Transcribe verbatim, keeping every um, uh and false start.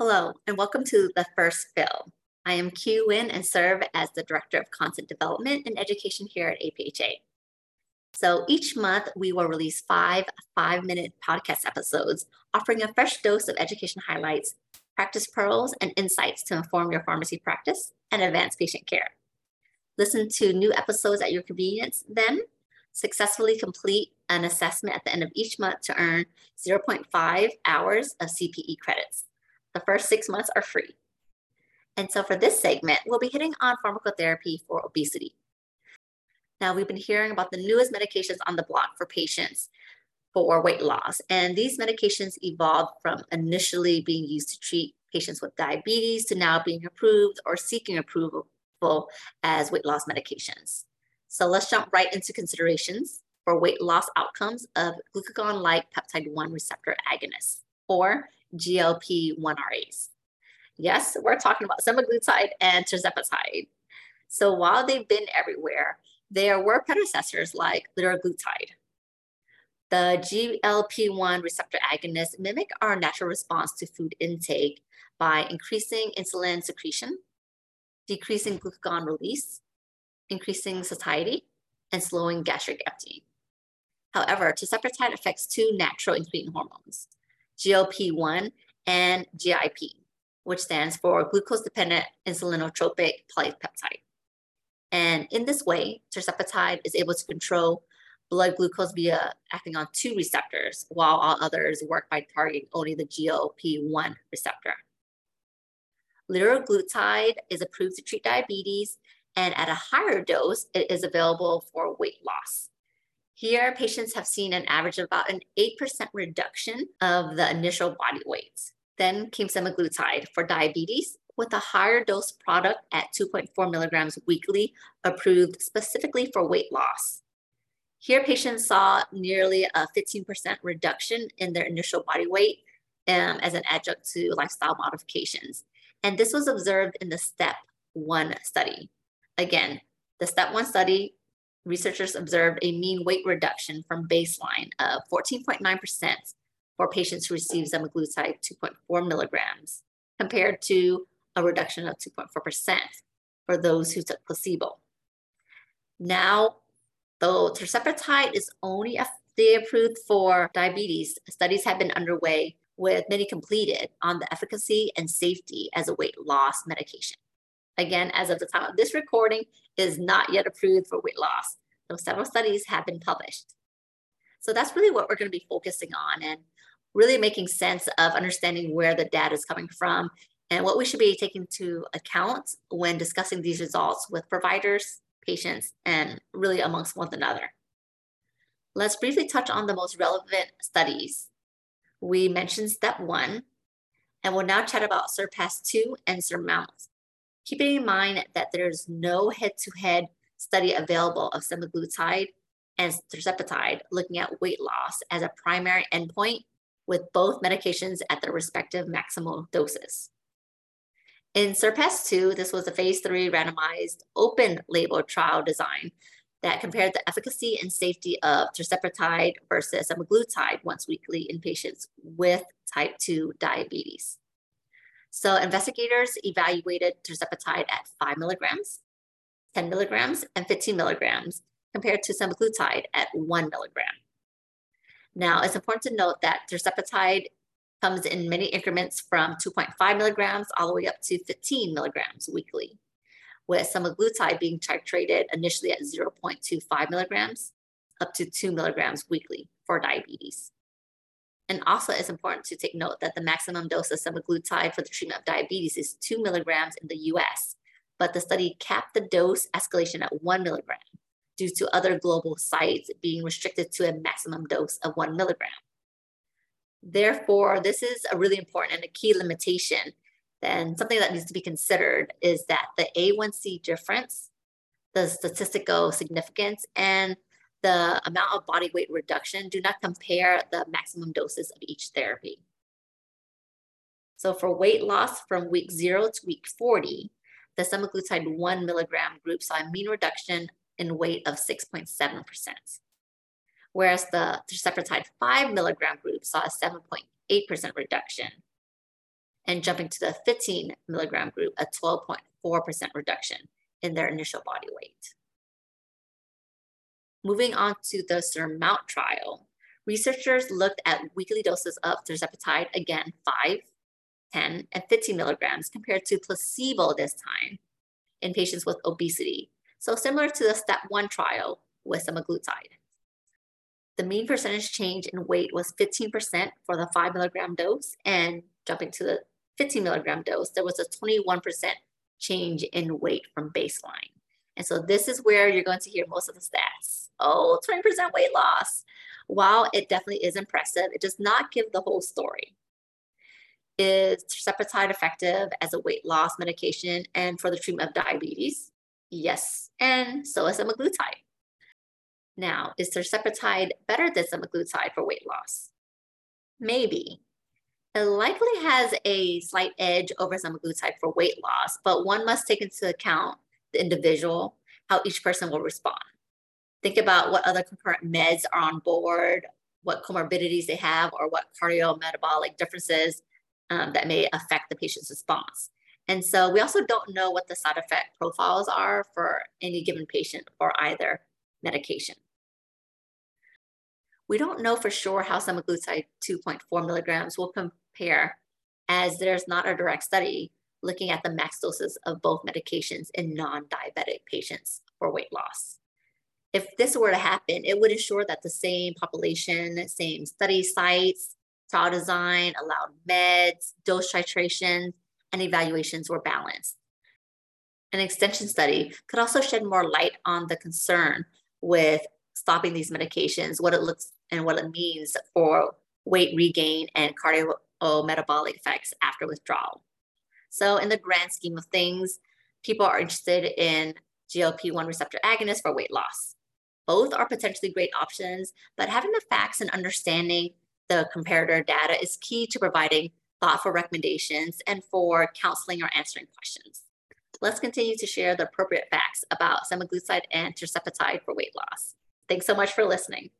Hello, and welcome to The First Fill. I am Q Wynn and serve as the Director of Content Development and Education here at A P H A. So each month, we will release five five-minute podcast episodes, offering a fresh dose of education highlights, practice pearls, and insights to inform your pharmacy practice and advance patient care. Listen to new episodes at your convenience, then successfully complete an assessment at the end of each month to earn zero point five hours of C P E credits. The first six months are free. And so for this segment, we'll be hitting on pharmacotherapy for obesity. Now, we've been hearing about the newest medications on the block for patients for weight loss. And these medications evolved from initially being used to treat patients with diabetes to now being approved or seeking approval as weight loss medications. So let's jump right into considerations for weight loss outcomes of glucagon-like peptide one receptor agonists, or G L P one R As. Yes, we're talking about semaglutide and tirzepatide. So while they've been everywhere, there were predecessors like liraglutide. The G L P one receptor agonists mimic our natural response to food intake by increasing insulin secretion, decreasing glucagon release, increasing satiety, and slowing gastric emptying. However, tirzepatide affects two natural incretin hormones, G L P one and G I P, which stands for glucose-dependent insulinotropic polypeptide. And in this way, tirzepatide is able to control blood glucose via acting on two receptors, while all others work by targeting only the G L P one receptor. Liraglutide is approved to treat diabetes, and at a higher dose, it is available for weight loss. Here, patients have seen an average of about an eight percent reduction of the initial body weight. Then came semaglutide for diabetes with a higher dose product at two point four milligrams weekly, approved specifically for weight loss. Here, patients saw nearly a fifteen percent reduction in their initial body weight um, as an adjunct to lifestyle modifications. And this was observed in the STEP one study. Again, the STEP one study, researchers observed a mean weight reduction from baseline of fourteen point nine percent for patients who received semaglutide two point four milligrams, compared to a reduction of two point four percent for those who took placebo. Now, though tirzepatide is only F D A approved for diabetes, studies have been underway with many completed on the efficacy and safety as a weight loss medication. Again, as of the time of this recording, it is not yet approved for weight loss, though several studies have been published. So that's really what we're going to be focusing on and really making sense of understanding where the data is coming from and what we should be taking into account when discussing these results with providers, patients, and really amongst one another. Let's briefly touch on the most relevant studies. We mentioned STEP one, and we'll now chat about SURPASS two and SURMOUNT. Keeping in mind that there's no head-to-head study available of semaglutide and tirzepatide looking at weight loss as a primary endpoint with both medications at their respective maximal doses. In SURPASS two, this was a phase three randomized open label trial design that compared the efficacy and safety of tirzepatide versus semaglutide once weekly in patients with type two diabetes. So investigators evaluated tirzepatide at five milligrams, ten milligrams, and fifteen milligrams compared to semaglutide at one milligram. Now, it's important to note that tirzepatide comes in many increments from two point five milligrams all the way up to fifteen milligrams weekly, with semaglutide being titrated initially at zero point two five milligrams up to two milligrams weekly for diabetes. And also, it's important to take note that the maximum dose of semaglutide for the treatment of diabetes is two milligrams in the U S, but the study capped the dose escalation at one milligram due to other global sites being restricted to a maximum dose of one milligram. Therefore, this is a really important and a key limitation. And something that needs to be considered is that the A one C difference, the statistical significance, and the amount of body weight reduction do not compare the maximum doses of each therapy. So for weight loss from week zero to week forty, the semaglutide one milligram group saw a mean reduction in weight of six point seven percent, whereas the tirzepatide five milligram group saw a seven point eight percent reduction. and jumping to the fifteen milligram group, a twelve point four percent reduction in their initial body weight. Moving on to the SURMOUNT trial, researchers looked at weekly doses of tirzepatide, again, five, ten, and fifteen milligrams compared to placebo this time in patients with obesity. So similar to the STEP one trial with semaglutide. The mean percentage change in weight was fifteen percent for the five milligram dose, and jumping to the fifteen milligram dose, there was a twenty-one percent change in weight from baseline. And so this is where you're going to hear most of the stats. Oh, twenty percent weight loss. While it definitely is impressive, it does not give the whole story. Is tirzepatide effective as a weight loss medication and for the treatment of diabetes? Yes, and so is semaglutide. Now, is tirzepatide better than semaglutide for weight loss? Maybe. It likely has a slight edge over semaglutide for weight loss, but one must take into account the individual, how each person will respond. Think about what other concurrent meds are on board, what comorbidities they have, or what cardiometabolic differences um, that may affect the patient's response. And so we also don't know what the side effect profiles are for any given patient or either medication. We don't know for sure how semaglutide two point four milligrams will compare, as there's not a direct study looking at the max doses of both medications in non-diabetic patients for weight loss. If this were to happen, it would ensure that the same population, same study sites, trial design, allowed meds, dose titration, and evaluations were balanced. An extension study could also shed more light on the concern with stopping these medications, what it looks and what it means for weight regain and cardiometabolic effects after withdrawal. So in the grand scheme of things, people are interested in G L P one receptor agonists for weight loss. Both are potentially great options, but having the facts and understanding the comparator data is key to providing thoughtful recommendations and for counseling or answering questions. Let's continue to share the appropriate facts about semaglutide and tirzepatide for weight loss. Thanks so much for listening.